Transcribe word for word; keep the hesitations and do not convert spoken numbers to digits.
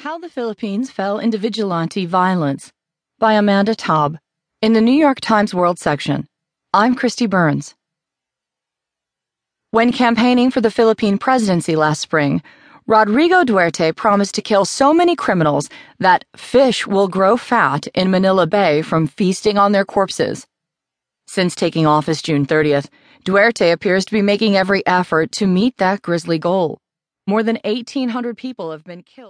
How the Philippines Fell into Vigilante Violence by Amanda Taub in the New York Times World section. I'm Christy Burns. When campaigning for the Philippine presidency last spring, Rodrigo Duterte promised to kill so many criminals that fish will grow fat in Manila Bay from feasting on their corpses. Since taking office June thirtieth, Duterte appears to be making every effort to meet that grisly goal. More than eighteen hundred people have been killed.